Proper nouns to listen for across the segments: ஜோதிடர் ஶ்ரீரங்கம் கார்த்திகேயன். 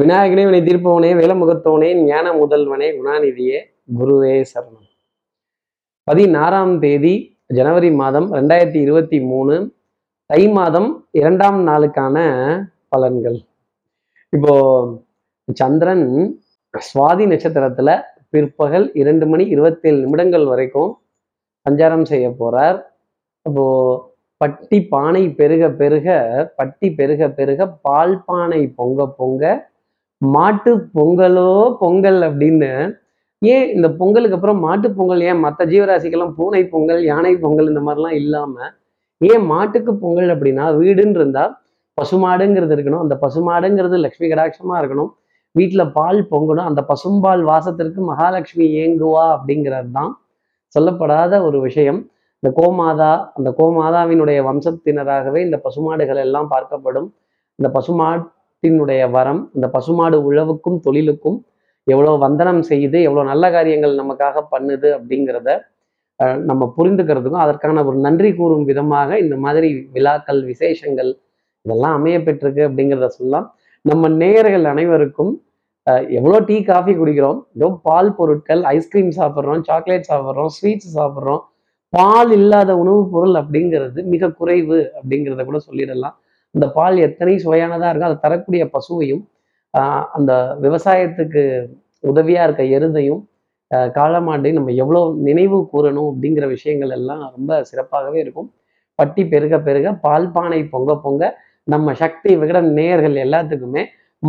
விநாயகனே வினை தீர்ப்பவனே வேலமுகத்தவனே ஞான முதல்வனே குணாநிதியே குருவே சரணம். 16ஆம் தேதி ஜனவரி மாதம் 2023 தை மாதம் 2ஆம் நாளுக்கான பலன்கள். இப்போ சந்திரன் சுவாதி நட்சத்திரத்துல பிற்பகல் 2:27 வரைக்கும் சஞ்சாரம் செய்ய போறார். அப்போ பட்டி பானை பெருக பெருக பால் பானை பொங்க மாட்டு பொங்கலோ பொங்கல் அப்படின்னு. ஏன் இந்த பொங்கலுக்கு அப்புறம் மாட்டு பொங்கல், ஏன் மற்ற ஜீவராசிக்கெல்லாம் பூனை பொங்கல் யானை பொங்கல் இந்த மாதிரிலாம் இல்லாம ஏன் மாட்டுக்கு பொங்கல் அப்படின்னா, வீடுன்னு இருந்தா பசுமாடுங்கிறது இருக்கணும், அந்த பசுமாடுங்கிறது லக்ஷ்மி கடாட்சமா இருக்கணும், வீட்டுல பால் பொங்கணும், அந்த பசும்பால் வாசத்திற்கு மகாலட்சுமி ஏங்குவா அப்படிங்கிறது தான் சொல்லப்படாத ஒரு விஷயம். இந்த கோமாதா, அந்த கோமாதாவினுடைய வம்சத்தினராகவே இந்த பசுமாடுகள் எல்லாம் பார்க்கப்படும். இந்த பசுமாட்டினுடைய வரம், இந்த பசுமாடு உழவுக்கும் தொழிலுக்கும் எவ்வளோ வந்தனம் செய்து எவ்வளோ நல்ல காரியங்கள் நமக்காக பண்ணுது அப்படிங்கிறத நம்ம புரிந்துக்கிறதுக்கும் அதற்கான ஒரு நன்றி கூறும் விதமாக இந்த மாதிரி விழாக்கள் விசேஷங்கள் இதெல்லாம் அமைய பெற்றிருக்கு அப்படிங்கிறத சொல்லலாம். நம்ம நேயர்கள் அனைவருக்கும் எவ்வளோ டீ காஃபி குடிக்கிறோம், ஏதோ பால் பொருட்கள், ஐஸ்கிரீம் சாப்பிட்றோம், சாக்லேட் சாப்பிட்றோம், ஸ்வீட்ஸ் சாப்பிட்றோம், பால் இல்லாத உணவுப் பொருள் அப்படிங்கிறது மிக குறைவு அப்படிங்கிறத கூட சொல்லிடலாம். அந்த பால் எத்தனை சுவையானதாக இருக்கும், அதை தரக்கூடிய பசுவையும் அந்த விவசாயத்துக்கு உதவியாக இருக்க எருதையும் காலமாண்டையும் நம்ம எவ்வளோ நினைவு கூறணும் அப்படிங்கிற விஷயங்கள் எல்லாம் ரொம்ப சிறப்பாகவே இருக்கும். பட்டி பெருக பெருக பால் பானை பொங்க பொங்க நம்ம சக்தி விகடன் நேயர்கள் எல்லாத்துக்குமே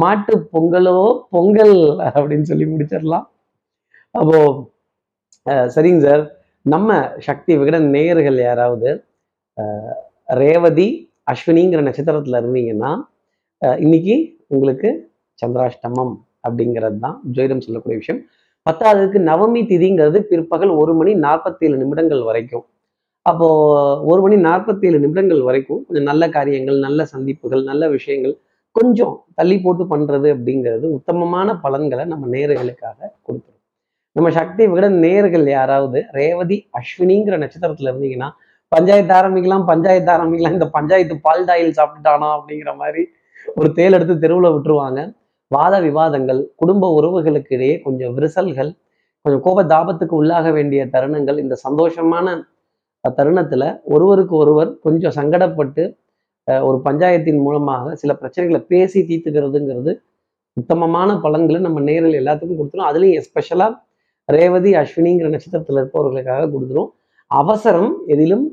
மாட்டு பொங்கலோ பொங்கல் அப்படின்னு சொல்லி முடிச்சிடலாம். அப்போ சரிங்க சார், நம்ம சக்தி விகடன் நேயர்கள் யாராவது ரேவதி அஸ்வினிங்கிற நட்சத்திரத்துல இருந்தீங்கன்னா இன்னைக்கு உங்களுக்கு சந்திராஷ்டமம் அப்படிங்கிறது தான் ஜோதிடம் சொல்லக்கூடிய விஷயம். 10ஆவதுக்கு நவமி திதிங்கிறது பிற்பகல் 1:47 வரைக்கும். அப்போ 1:47 வரைக்கும் கொஞ்சம் நல்ல காரியங்கள், நல்ல சந்திப்புகள், நல்ல விஷயங்கள் கொஞ்சம் தள்ளி போட்டு பண்றது அப்படிங்கிறது உத்தமமான பலன்களை நம்ம நேயர்களுக்காக கொடுத்துரும். நம்ம சக்தி விகடன் நேயர்கள் யாராவது ரேவதி அஸ்வினிங்கிற நட்சத்திரத்துல இருந்தீங்கன்னா பஞ்சாயத்து ஆரம்பிக்கலாம், இந்த பஞ்சாயத்து பால் டாயில் சாப்பிட்டுட்டானா அப்படிங்கிற மாதிரி ஒரு தேல் எடுத்து தெருவில் விட்டுருவாங்க. வாத விவாதங்கள், குடும்ப உறவுகளுக்கு இடையே கொஞ்சம் விரிசல்கள், கொஞ்சம் கோப தாபத்துக்கு உள்ளாக வேண்டிய தருணங்கள். இந்த சந்தோஷமான தருணத்துல ஒருவருக்கு ஒருவர் கொஞ்சம் சங்கடப்பட்டு ஒரு பஞ்சாயத்தின் மூலமாக சில பிரச்சனைகளை பேசி தீர்த்துக்கிறதுங்கிறது உத்தமமான பலன்களை நம்ம நேரில் எல்லாத்துக்கும் கொடுத்துரும். அதுலேயும் எஸ்பெஷலாக ரேவதி அஸ்வினிங்கிற நட்சத்திரத்தில் இருப்பவர்களுக்காக கொடுத்துரும். அவசரம் எதிலும்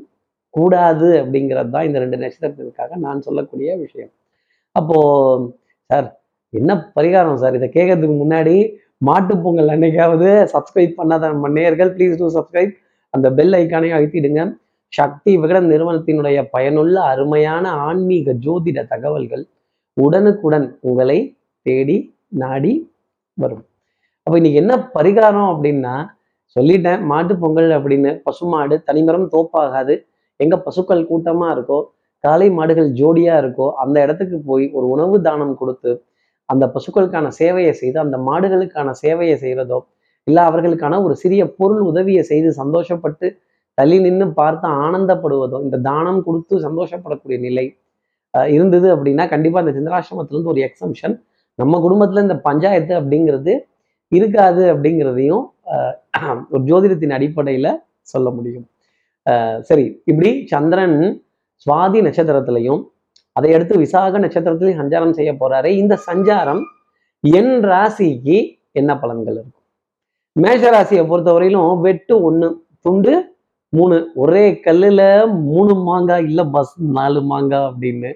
கூடாது அப்படிங்கிறது தான் இந்த 2 நட்சத்திரத்திற்காக நான் சொல்லக்கூடிய விஷயம். அப்போ சார் என்ன பரிகாரம் சார், இதை கேட்கறதுக்கு முன்னாடி மாட்டுப்பொங்கல் அன்னைக்காவது சப்ஸ்கிரைப் பண்ணாத நம்ம நேயர்கள் ப்ளீஸ் டூ சப்ஸ்கிரைப், அந்த பெல் ஐக்கானையும் அழுத்திடுங்க. சக்தி விகடன் நிறுவனத்தினுடைய பயனுள்ள அருமையான ஆன்மீக ஜோதிட தகவல்கள் உடனுக்குடன் உங்களை தேடி நாடி வரும். அப்போ இன்னைக்கு என்ன பரிகாரம் அப்படின்னா சொல்லிட்டேன், மாட்டு பொங்கல் அப்படின்னு. பசுமாடு தனிமரம் தோப்பாகாது, எங்கே பசுக்கள் கூட்டமாக இருக்கோ காளை மாடுகள் ஜோடியாக இருக்கோ அந்த இடத்துக்கு போய் ஒரு உணவு தானம் கொடுத்து அந்த பசுக்களுக்கான சேவையை செய்து அந்த மாடுகளுக்கான சேவையை செய்கிறதோ இல்லை அவர்களுக்கான ஒரு சிறிய பொருள் உதவியை செய்து சந்தோஷப்பட்டு தள்ளி நின்று பார்த்து ஆனந்தப்படுவதோ இந்த தானம் கொடுத்து சந்தோஷப்படக்கூடிய நிலை இருந்தது அப்படின்னா கண்டிப்பாக இந்த சந்திராஷ்டமத்திலேருந்து ஒரு எக்ஸம்ஷன், நம்ம குடும்பத்தில் இந்த பஞ்சாயத்து அப்படிங்கிறது இருக்காது அப்படிங்கிறதையும் ஒரு ஜோதிடத்தின் அடிப்படையில் சொல்ல முடியும். சரி, இப்படி சந்திரன் சுவாதி நட்சத்திரத்திலையும் அதை அடுத்து விசாக நட்சத்திரத்திலையும் சஞ்சாரம் செய்ய போறாரு. இந்த சஞ்சாரம் என் ராசிக்கு என்ன பலன்கள் இருக்கும்? மேஷராசியை பொறுத்தவரையிலும் வெட்டு 1 துண்டு 3, ஒரே கல்லுல 3 மாங்காய் இல்லை பஸ் 4 மாங்காய் அப்படின்னு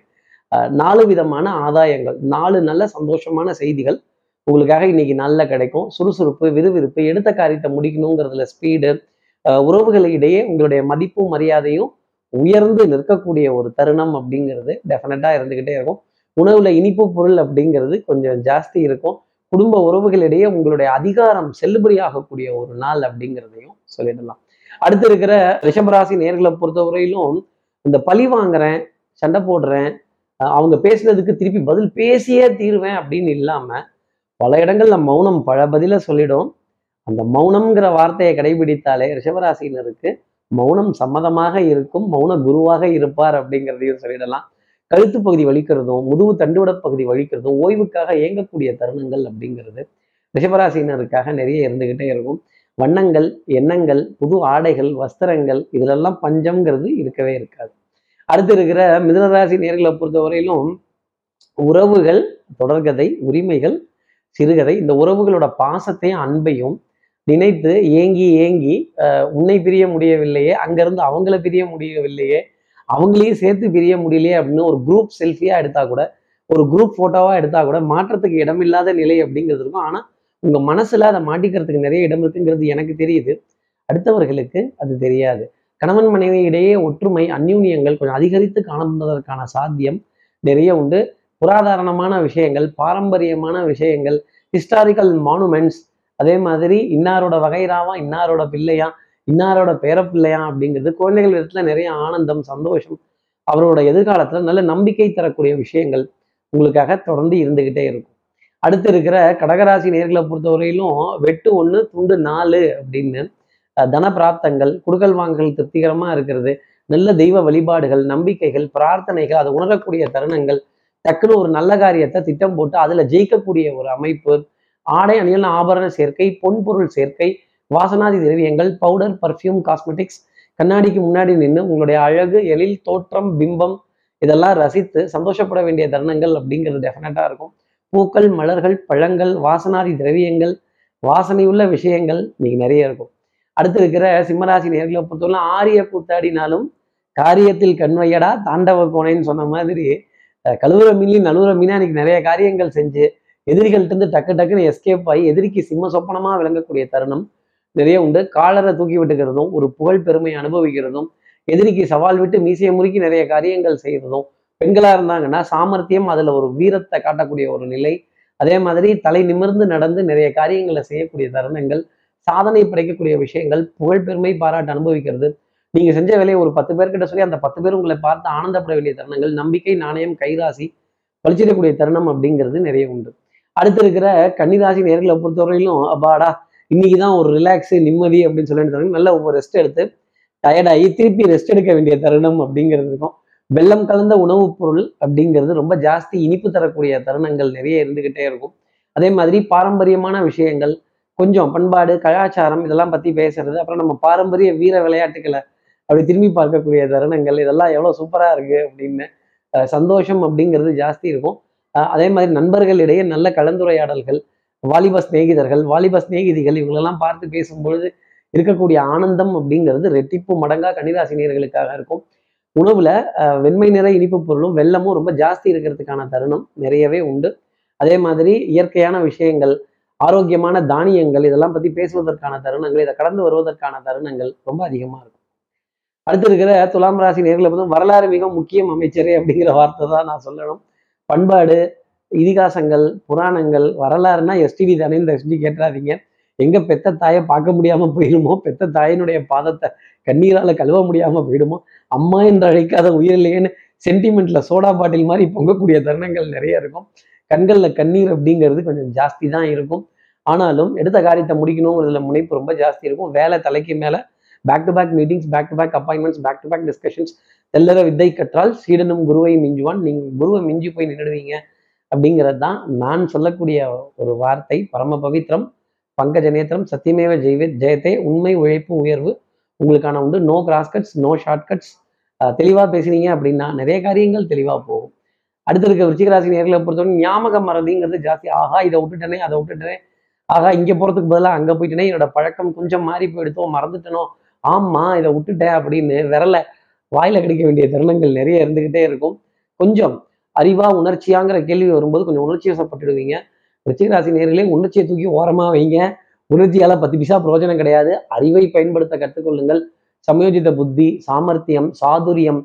4 விதமான ஆதாயங்கள், 4 நல்ல சந்தோஷமான செய்திகள் உங்களுக்காக இன்னைக்கு நல்லா கிடைக்கும். சுறுசுறுப்பு, விறுவிறுப்பு, எடுத்த காரியத்தை முடிக்கணுங்கிறதுல ஸ்பீடு, உறவுகளிடையே உங்களுடைய மதிப்பும் மரியாதையும் உயர்ந்து நிற்கக்கூடிய ஒரு தருணம் அப்படிங்கிறது டெஃபினட்டாக இருந்துக்கிட்டே இருக்கும். உணவுல இனிப்பு பொருள் அப்படிங்கிறது கொஞ்சம் ஜாஸ்தி இருக்கும். குடும்ப உறவுகளிடையே உங்களுடைய அதிகாரம் செல்லுபடியாகக்கூடிய ஒரு நாள் அப்படிங்கிறதையும் சொல்லிடலாம். அடுத்து இருக்கிற ரிஷபராசி நேர்களை பொறுத்தவரையிலும் இந்த பழி வாங்குறேன், சண்டை போடுறேன், அவங்க பேசுனதுக்கு திருப்பி பதில் பேசியே தீருவேன் அப்படின்னு இல்லாமல் பல இடங்கள்ல மௌனம் பல பதில சொல்லிடும். அந்த மௌனம்ங்கிற வார்த்தையை கடைபிடித்தாலே ரிஷபராசினருக்கு மௌனம் சம்மதமாக இருக்கும், மௌன குருவாக இருப்பார் அப்படிங்கிறதையும் சொல்லிடலாம். கழுத்து பகுதி வலிக்கிறதும் முதுகு தண்டுவிட பகுதி வலிக்கிறதும் ஓய்வுக்காக இயங்கக்கூடிய தருணங்கள் அப்படிங்கிறது ரிஷபராசினருக்காக நிறைய இருந்துகிட்டே இருக்கும். வண்ணங்கள், எண்ணங்கள், புது ஆடைகள், வஸ்திரங்கள், இதிலெல்லாம் பஞ்சம்ங்கிறது இருக்கவே இருக்காது. அடுத்து இருக்கிற மிதுனராசி நேர்களை பொறுத்தவரையிலும் உறவுகள், தொடர்கதை, உரிமைகள், சிறுகதை, இந்த உறவுகளோட பாசத்தையும் அன்பையும் நினைத்து ஏங்கி உன்னை பிரிய முடியவில்லையே, அங்கேருந்து அவங்கள பிரிய முடியவில்லையே, அவங்களையும் சேர்த்து பிரிய முடியலையே அப்படின்னு ஒரு குரூப் செல்ஃபியாக எடுத்தால் கூட, ஒரு குரூப் ஃபோட்டோவாக எடுத்தால் கூட மாற்றத்துக்கு இடமில்லாத நிலை அப்படிங்கிறது இருக்கும். ஆனால் உங்கள் மனசில் அதை மாட்டிக்கிறதுக்கு நிறைய இடம் இருக்குங்கிறது எனக்கு தெரியுது, அடுத்தவர்களுக்கு அது தெரியாது. கணவன் மனைவி இடையே ஒற்றுமை, அந்யூன்யங்கள் கொஞ்சம் அதிகரித்து காணப்படுவதற்கான சாத்தியம் நிறைய உண்டு. புராதாரணமான விஷயங்கள், பாரம்பரியமான விஷயங்கள், ஹிஸ்டாரிக்கல் மானுமெண்ட்ஸ், அதே மாதிரி இன்னாரோட வகைராவா, இன்னாரோட பிள்ளையா, இன்னாரோட பேரப்பிள்ளையா அப்படிங்கிறது குழந்தைகள் விதத்தில் நிறைய ஆனந்தம், சந்தோஷம், அவரோட எதிர்காலத்தில் நல்ல நம்பிக்கை தரக்கூடிய விஷயங்கள் உங்களுக்காக தொடர்ந்து இருந்துகிட்டே இருக்கும். அடுத்து இருக்கிற கடகராசி நேர்களை பொறுத்தவரையிலும் 8 1 துண்டு 4 அப்படின்னு தன பிராப்தங்கள், குடுக்கல் வாங்கல் திருப்திகரமாக இருக்கிறது. நல்ல தெய்வ வழிபாடுகள், நம்பிக்கைகள், பிரார்த்தனைகள், அதை உணரக்கூடிய தருணங்கள், டக்குன்னு ஒரு நல்ல காரியத்தை திட்டம் போட்டு அதில் ஜெயிக்கக்கூடிய ஒரு அமைப்பு. ஆடை அணிகள், ஆபரண சேர்க்கை, பொன்பொருள் சேர்க்கை, வாசனாதி திரவியங்கள், பவுடர், பர்ஃப்யூம், காஸ்மெட்டிக்ஸ், கண்ணாடிக்கு முன்னாடி நின்று உங்களுடைய அழகு, எழில், தோற்றம், பிம்பம் இதெல்லாம் ரசித்து சந்தோஷப்பட வேண்டிய தருணங்கள் அப்படிங்கிறது டெஃபினட்டாக இருக்கும். பூக்கள், மலர்கள், பழங்கள், வாசனாதி திரவியங்கள், வாசனையுள்ள விஷயங்கள் இன்னைக்கு நிறைய இருக்கும். அடுத்து இருக்கிற சிம்மராசி நேர்களை பொறுத்தவரை ஆரிய கூத்தாடினாலும் காரியத்தில் கண்வையடா தாண்டவ கோணைன்னு சொன்ன மாதிரி கழுவுற மீன்லையும் நழுவுற மீனா இன்னைக்கு நிறைய காரியங்கள் செஞ்சு எதிரிகள்கிட்டருந்து டக்கு டக்குன்னு எஸ்கேப் ஆகி எதிரிக்கு சிம்ம சொப்பனமாக விளங்கக்கூடிய தருணம் நிறைய உண்டு. காலரை தூக்கி விட்டுக்கிறதும் ஒரு புகழ் பெருமையை அனுபவிக்கிறதும் எதிரிக்கு சவால் விட்டு மீசையை முறுக்கி நிறைய காரியங்கள் செய்கிறதும், பெண்களாக இருந்தாங்கன்னா சாமர்த்தியம், அதில் ஒரு வீரத்தை காட்டக்கூடிய ஒரு நிலை, அதே மாதிரி தலை நிமிர்ந்து நடந்து நிறைய காரியங்களை செய்யக்கூடிய தருணங்கள், சாதனை படைக்கக்கூடிய விஷயங்கள், புகழ் பெருமை பாராட்டு அனுபவிக்கிறது, நீங்கள் செஞ்ச வேலையை ஒரு 10 பேர்கிட்ட சொல்லி அந்த 10 பேர் உங்களை பார்த்து ஆனந்தப்பட வேண்டிய தருணங்கள், நம்பிக்கை, நாணயம், கைராசி பழிச்சிடக்கூடிய தருணம் அப்படிங்கிறது நிறைய உண்டு. அடுத்து இருக்கிற கன்னிராசி நேர்களை பொறுத்தவரையிலும் அப்பாடா இன்னைக்கு தான் ஒரு ரிலாக்ஸு, நிம்மதி அப்படின்னு சொல்லிட்டு தருணம், நல்ல ஒரு ரெஸ்ட் எடுத்து டயர்டாகி திருப்பி ரெஸ்ட் எடுக்க வேண்டிய தருணம் அப்படிங்கிறது இருக்கும். வெல்லம் கலந்த உணவுப் பொருள் அப்படிங்கிறது ரொம்ப ஜாஸ்தி இனிப்பு தரக்கூடிய தருணங்கள் நிறைய இருந்துகிட்டே இருக்கும். அதே மாதிரி பாரம்பரியமான விஷயங்கள், கொஞ்சம் பண்பாடு, கலாச்சாரம் இதெல்லாம் பற்றி பேசுறது, அப்புறம் நம்ம பாரம்பரிய வீர விளையாட்டுகளை அப்படி திரும்பி பார்க்கக்கூடிய தருணங்கள், இதெல்லாம் எவ்வளோ சூப்பராக இருக்குது அப்படின்னு சந்தோஷம் அப்படிங்கிறது ஜாஸ்தி இருக்கும். அதே மாதிரி நண்பர்களிடையே நல்ல கலந்துரையாடல்கள், வாலிப ஸ்நேகிதர்கள், வாலிப ஸ்நேகிதிகள் இவங்களெல்லாம் பார்த்து பேசும்பொழுது இருக்கக்கூடிய ஆனந்தம் அப்படிங்கிறது ரெட்டிப்பு மடங்காக கன்னிராசினியர்களுக்காக இருக்கும். உணவில் வெண்மை நிற இனிப்பு பொருளும் வெல்லமும் ரொம்ப ஜாஸ்தி இருக்கிறதுக்கான தருணம் நிறையவே உண்டு. அதே மாதிரி இயற்கையான விஷயங்கள், ஆரோக்கியமான தானியங்கள் இதெல்லாம் பற்றி பேசுவதற்கான தருணங்கள், இதை கடந்து வருவதற்கான தருணங்கள் ரொம்ப அதிகமாக இருக்கும். அடுத்து இருக்கிற துலாம் ராசி நேர்களை பார்த்தா வரலாறு மிக முக்கியம் அமைச்சரே அப்படிங்கிற வார்த்தை தான் நான் சொல்லணும். பண்பாடு, இதிகாசங்கள், புராணங்கள், வரலாறுனா எஸ்டிவி தானே, இந்த எஸ்டி கேட்டுறாதீங்க. எங்கே பெத்த தாயை பார்க்க முடியாமல் போயிடுமோ, பெத்த தாயினுடைய பாதத்தை கண்ணீரால் கழுவ முடியாமல் போயிடுமோ, அம்மா என்று அழைக்காத உயிரில்லையேன்னு சென்டிமெண்ட்டில் சோடா பாட்டில் மாதிரி பொங்கக்கூடிய தருணங்கள் நிறைய இருக்கும். கண்களில் கண்ணீர் அப்படிங்கிறது கொஞ்சம் ஜாஸ்தி தான் இருக்கும். ஆனாலும் எடுத்த காரியத்தை முடிக்கணுங்கிறதுல முனைப்பு ரொம்ப ஜாஸ்தி இருக்கும். வேலை தலைக்கு மேலே, back to back meetings, back to back appointments, back to back discussions. தெல்லற வித்தை கற்றால் சீடனும் குருவை மிஞ்சுவான், நீங்கள் குருவை மிஞ்சி போய் நின்றுடுவீங்க அப்படிங்கிறது தான் நான் சொல்லக்கூடிய ஒரு வார்த்தை. பரம பவித்ரம், பங்கஜ நேத்திரம், சத்தியமேவ ஜெயத்தே, உண்மை, உழைப்பு, உயர்வு உங்களுக்கான உண்டு. No crosscuts, no shortcuts. தெளிவாக பேசினீங்க அப்படின்னா நிறைய காரியங்கள் தெளிவாக போகும். அடுத்த இருக்க விருச்சிகராசி நேர்களை பொறுத்தவரை ஞாபக மறதிங்கிறது ஜாஸ்தி. ஆகா இதை விட்டுட்டேனே, அதை விட்டுட்டேனே, ஆகா இங்கே போகிறதுக்கு பதிலாக அங்கே போயிட்டேனே, என்னோட பழக்கம் கொஞ்சம் மாறி போயிடுத்தோ, மறந்துட்டனோ, ஆமாம் இதை விட்டுட்டேன் அப்படின்னு விரலை வாயில் கிடைக்க வேண்டிய தருணங்கள் நிறைய இருந்துக்கிட்டே இருக்கும். கொஞ்சம் அறிவா உணர்ச்சியாங்கிற கேள்வி வரும்போது கொஞ்சம் உணர்ச்சி வசப்பட்டுடுவீங்க. விருச்சிகராசி நேர்களே உணர்ச்சியை தூக்கி ஓரமாக வைங்க. உணர்ச்சியால் 10 பைசா பிரயோஜனம் கிடையாது. அறிவை பயன்படுத்த கற்றுக்கொள்ளுங்கள். சமயோஜித புத்தி, சாமர்த்தியம், சாதுரியம்,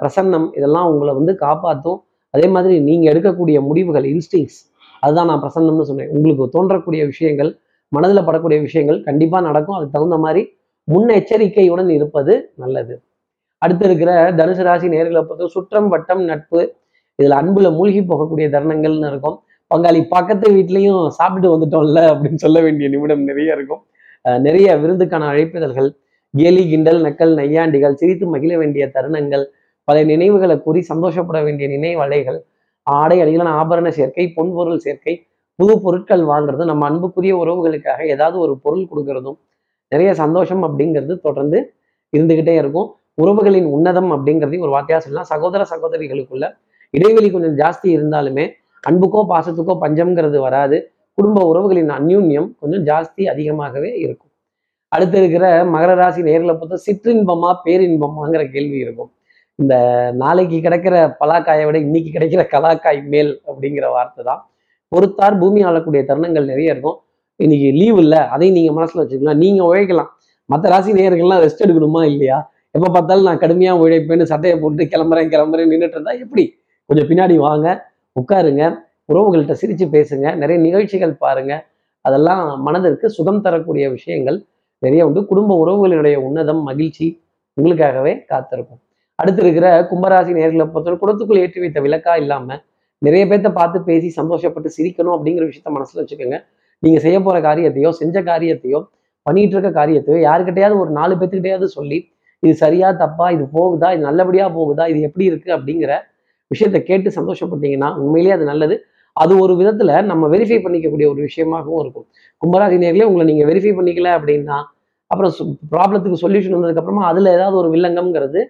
பிரசன்னம் இதெல்லாம் உங்களை வந்து காப்பாற்றும். அதே மாதிரி நீங்கள் எடுக்கக்கூடிய முடிவுகள், இன்ஸ்டிங்ஸ், அதுதான் நான் பிரசன்னம்னு சொன்னேன். உங்களுக்கு தோன்றக்கூடிய விஷயங்கள், மனதில் படக்கூடிய விஷயங்கள் கண்டிப்பாக நடக்கும். அதுக்கு தகுந்த மாதிரி முன்னெச்சரிக்கையுடன் இருப்பது நல்லது. அடுத்து இருக்கிற தனுசு ராசி நேர்களை பொறுத்தவரை சுற்றம், வட்டம், நட்பு இதில் அன்புல மூழ்கி போகக்கூடிய தருணங்கள்னு இருக்கும். பங்காளி பக்கத்து வீட்லையும் சாப்பிட்டு வந்துட்டோம்ல அப்படின்னு சொல்ல வேண்டிய நிமிடம் நிறைய இருக்கும். நிறைய விருந்துக்கான அழைப்புதல்கள், கேலி, கிண்டல், நக்கல், நையாண்டிகள், சிரித்து மகிழ வேண்டிய தருணங்கள், பல நினைவுகளை கூறி சந்தோஷப்பட வேண்டிய நினைவலைகள், ஆடை அணிகளான ஆபரண சேர்க்கை, பொன்பொருள் சேர்க்கை, புது பொருட்கள் வாங்குறதும், நம்ம அன்புக்குரிய உறவுகளுக்காக ஏதாவது ஒரு பொருள் கொடுக்கறதும், நிறைய சந்தோஷம் அப்படிங்கிறது தொடர்ந்து இருந்துகிட்டே இருக்கும். உறவுகளின் உன்னதம் அப்படிங்கிறதையும் ஒரு வார்த்தையா சொல்லலாம். சகோதர சகோதரிகளுக்குள்ள இடைவெளி கொஞ்சம் ஜாஸ்தி இருந்தாலுமே அன்புக்கோ பாசத்துக்கோ பஞ்சம்ங்கிறது வராது. குடும்ப உறவுகளின் அந்யூன்யம் கொஞ்சம் ஜாஸ்தி அதிகமாகவே இருக்கும். அடுத்து இருக்கிற மகர ராசி நேரில் பொறுத்த சிற்றின்பமா பேரின்பமாங்கிற கேள்வி இருக்கும். இந்த நாளைக்கு கிடைக்கிற பலாக்காயை விட இன்னைக்கு கிடைக்கிற கலாக்காய் மேல் அப்படிங்கிற வார்த்தை தான். பொறுத்தார் பூமி ஆளக்கூடிய தருணங்கள் நிறைய இருக்கும். இன்னைக்கு லீவ் இல்லை, அதையும் நீங்கள் மனசில் வச்சுக்கலாம். நீங்கள் உழைக்கலாம். மற்ற ராசி நேயர்கள்லாம் ரெஸ்ட் எடுக்கணுமா இல்லையா? எப்போ பார்த்தாலும் நான் கடுமையாக உழைப்பேன்னு சட்டையை போட்டு கிளம்புறேன் நின்றுட்டு இருந்தால் எப்படி? கொஞ்சம் பின்னாடி வாங்க, உட்காருங்க, உறவுகள்கிட்ட சிரித்து பேசுங்க, நிறைய நிகழ்ச்சிகள் பாருங்கள். அதெல்லாம் மனதிற்கு சுகம் தரக்கூடிய விஷயங்கள் நிறைய உண்டு. குடும்ப உறவுகளினுடைய உன்னதம் மகிழ்ச்சி உங்களுக்காகவே காத்திருக்கும். அடுத்து இருக்கிற கும்பராசி நேர்களை பொறுத்தவரை குடத்துக்குள் ஏற்றி வைத்த விளக்கா இல்லாமல் நிறைய பேர்த்த பார்த்து பேசி சந்தோஷப்பட்டு சிரிக்கணும் அப்படிங்கிற விஷயத்த மனசில் வச்சுக்கோங்க. நீங்கள் செய்ய போகிற காரியத்தையோ செஞ்ச காரியத்தையோ பண்ணிகிட்டு இருக்க காரியத்தையோ யாருக்கிட்டையாவது ஒரு 4 பேர்த்துக்கிட்டையாவது சொல்லி இது சரியா தப்பா, இது போகுதா, இது நல்லபடியாக போகுதா, இது எப்படி இருக்குது அப்படிங்கிற விஷயத்த கேட்டு சந்தோஷப்பட்டீங்கன்னா உண்மையிலேயே அது நல்லது. அது ஒரு விதத்தில் நம்ம வெரிஃபை பண்ணிக்கக்கூடிய ஒரு விஷயமாகவும் இருக்கும். கும்பராசி நேர்களே, உங்களை நீங்கள் வெரிஃபை பண்ணிக்கல அப்படின்னா அப்புறம் ப்ராப்ளத்துக்கு சொல்யூஷன் வந்ததுக்கப்புறமா அதில் ஏதாவது ஒரு வில்லங்கம்ங்கிறது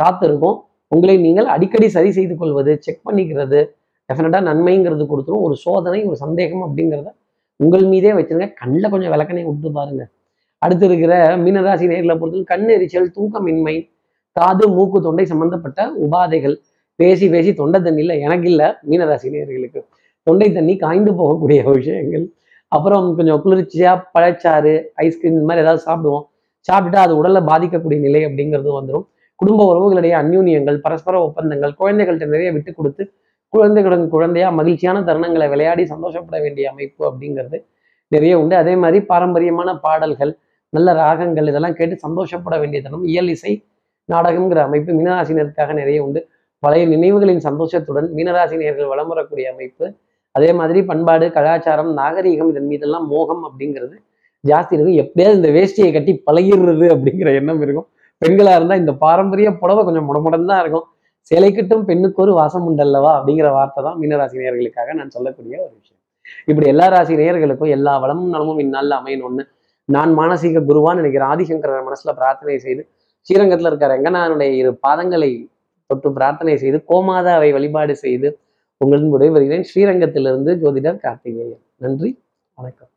காத்திருக்கும். உங்களை நீங்கள் அடிக்கடி சரி செய்து கொள்வது, செக் பண்ணிக்கிறது டெஃபினட்டாக நன்மைங்கிறது கொடுத்துரும். ஒரு சோதனை, ஒரு சந்தேகம் அப்படிங்கிறத உங்கள் மீதே வச்சுருங்க. கண்ணில் கொஞ்சம் விளக்கனை விட்டு பாருங்க. அடுத்து இருக்கிற மீனராசி நேர்களை பொறுத்தவரைக்கும் கண் எரிச்சல், தூக்கமின்மை, காது மூக்கு தொண்டை சம்பந்தப்பட்ட உபாதைகள், பேசி பேசி தொண்டை தண்ணி இல்லை எனக்கு இல்லை மீனராசி நேயர்களுக்கு தொண்டை தண்ணி காய்ந்து போகக்கூடிய விஷயங்கள், அப்புறம் கொஞ்சம் குளிர்ச்சியாக பழச்சாறு, ஐஸ்கிரீம் இந்த மாதிரி ஏதாவது சாப்பிடுவோம், சாப்பிட்டுட்டா அது உடலை பாதிக்கக்கூடிய நிலை அப்படிங்கிறது வந்துடும். குடும்ப உறவுகளுடைய அந்யூன்யங்கள், பரஸ்பர ஒப்பந்தங்கள், குழந்தைகள்கிட்ட நிறைய விட்டு கொடுத்து குழந்தைகளுடன் குழந்தையாக மகிழ்ச்சியான தருணங்களை விளையாடி சந்தோஷப்பட வேண்டிய அமைப்பு அப்படிங்கிறது நிறைய உண்டு. அதே மாதிரி பாரம்பரியமான பாடல்கள், நல்ல ராகங்கள் இதெல்லாம் கேட்டு சந்தோஷப்பட வேண்டிய தருணம் இயல் இசை நாடகம்ங்கிற அமைப்பு மீனராசினருக்காக நிறைய உண்டு. பழைய நினைவுகளின் சந்தோஷத்துடன் மீனராசினியர்கள் வளம் வரக்கூடிய அமைப்பு. அதே மாதிரி பண்பாடு, கலாச்சாரம், நாகரீகம் இதன் மீதெல்லாம் மோகம் அப்படிங்கிறது ஜாஸ்தி இருக்கும். எப்படியாவது இந்த வேஷ்டியை கட்டி பழகிடுறது அப்படிங்கிற எண்ணம் இருக்கும். பெண்களாக இருந்தால் இந்த பாரம்பரிய புடவை கொஞ்சம் முடமுடன் தான் இருக்கும். சேலைக்கிட்டும் பெண்ணுக்கு ஒரு வாசம் உண்டல்லவா அப்படிங்கிற வார்த்தை தான் மீனராசி நேயர்களுக்காக நான் சொல்லக்கூடிய ஒரு விஷயம். இப்படி எல்லா ராசி நேயர்களுக்கும் எல்லா வளமும் நலமும் இந்நாளில் அமையணும்னு நான் மானசீக குருவான்னு நினைக்கிறேன். ஆதிசங்கர மனசுல பிரார்த்தனை செய்து ஸ்ரீரங்கத்தில் இருக்கிற ரங்கநாதனுடைய இரு பாதங்களை தொட்டு பிரார்த்தனை செய்து கோமாதாவை வழிபாடு செய்து உங்களின் விடைபெறுகிறேன். ஸ்ரீரங்கத்திலிருந்து ஜோதிடர் கார்த்திகேயன். நன்றி, வணக்கம்.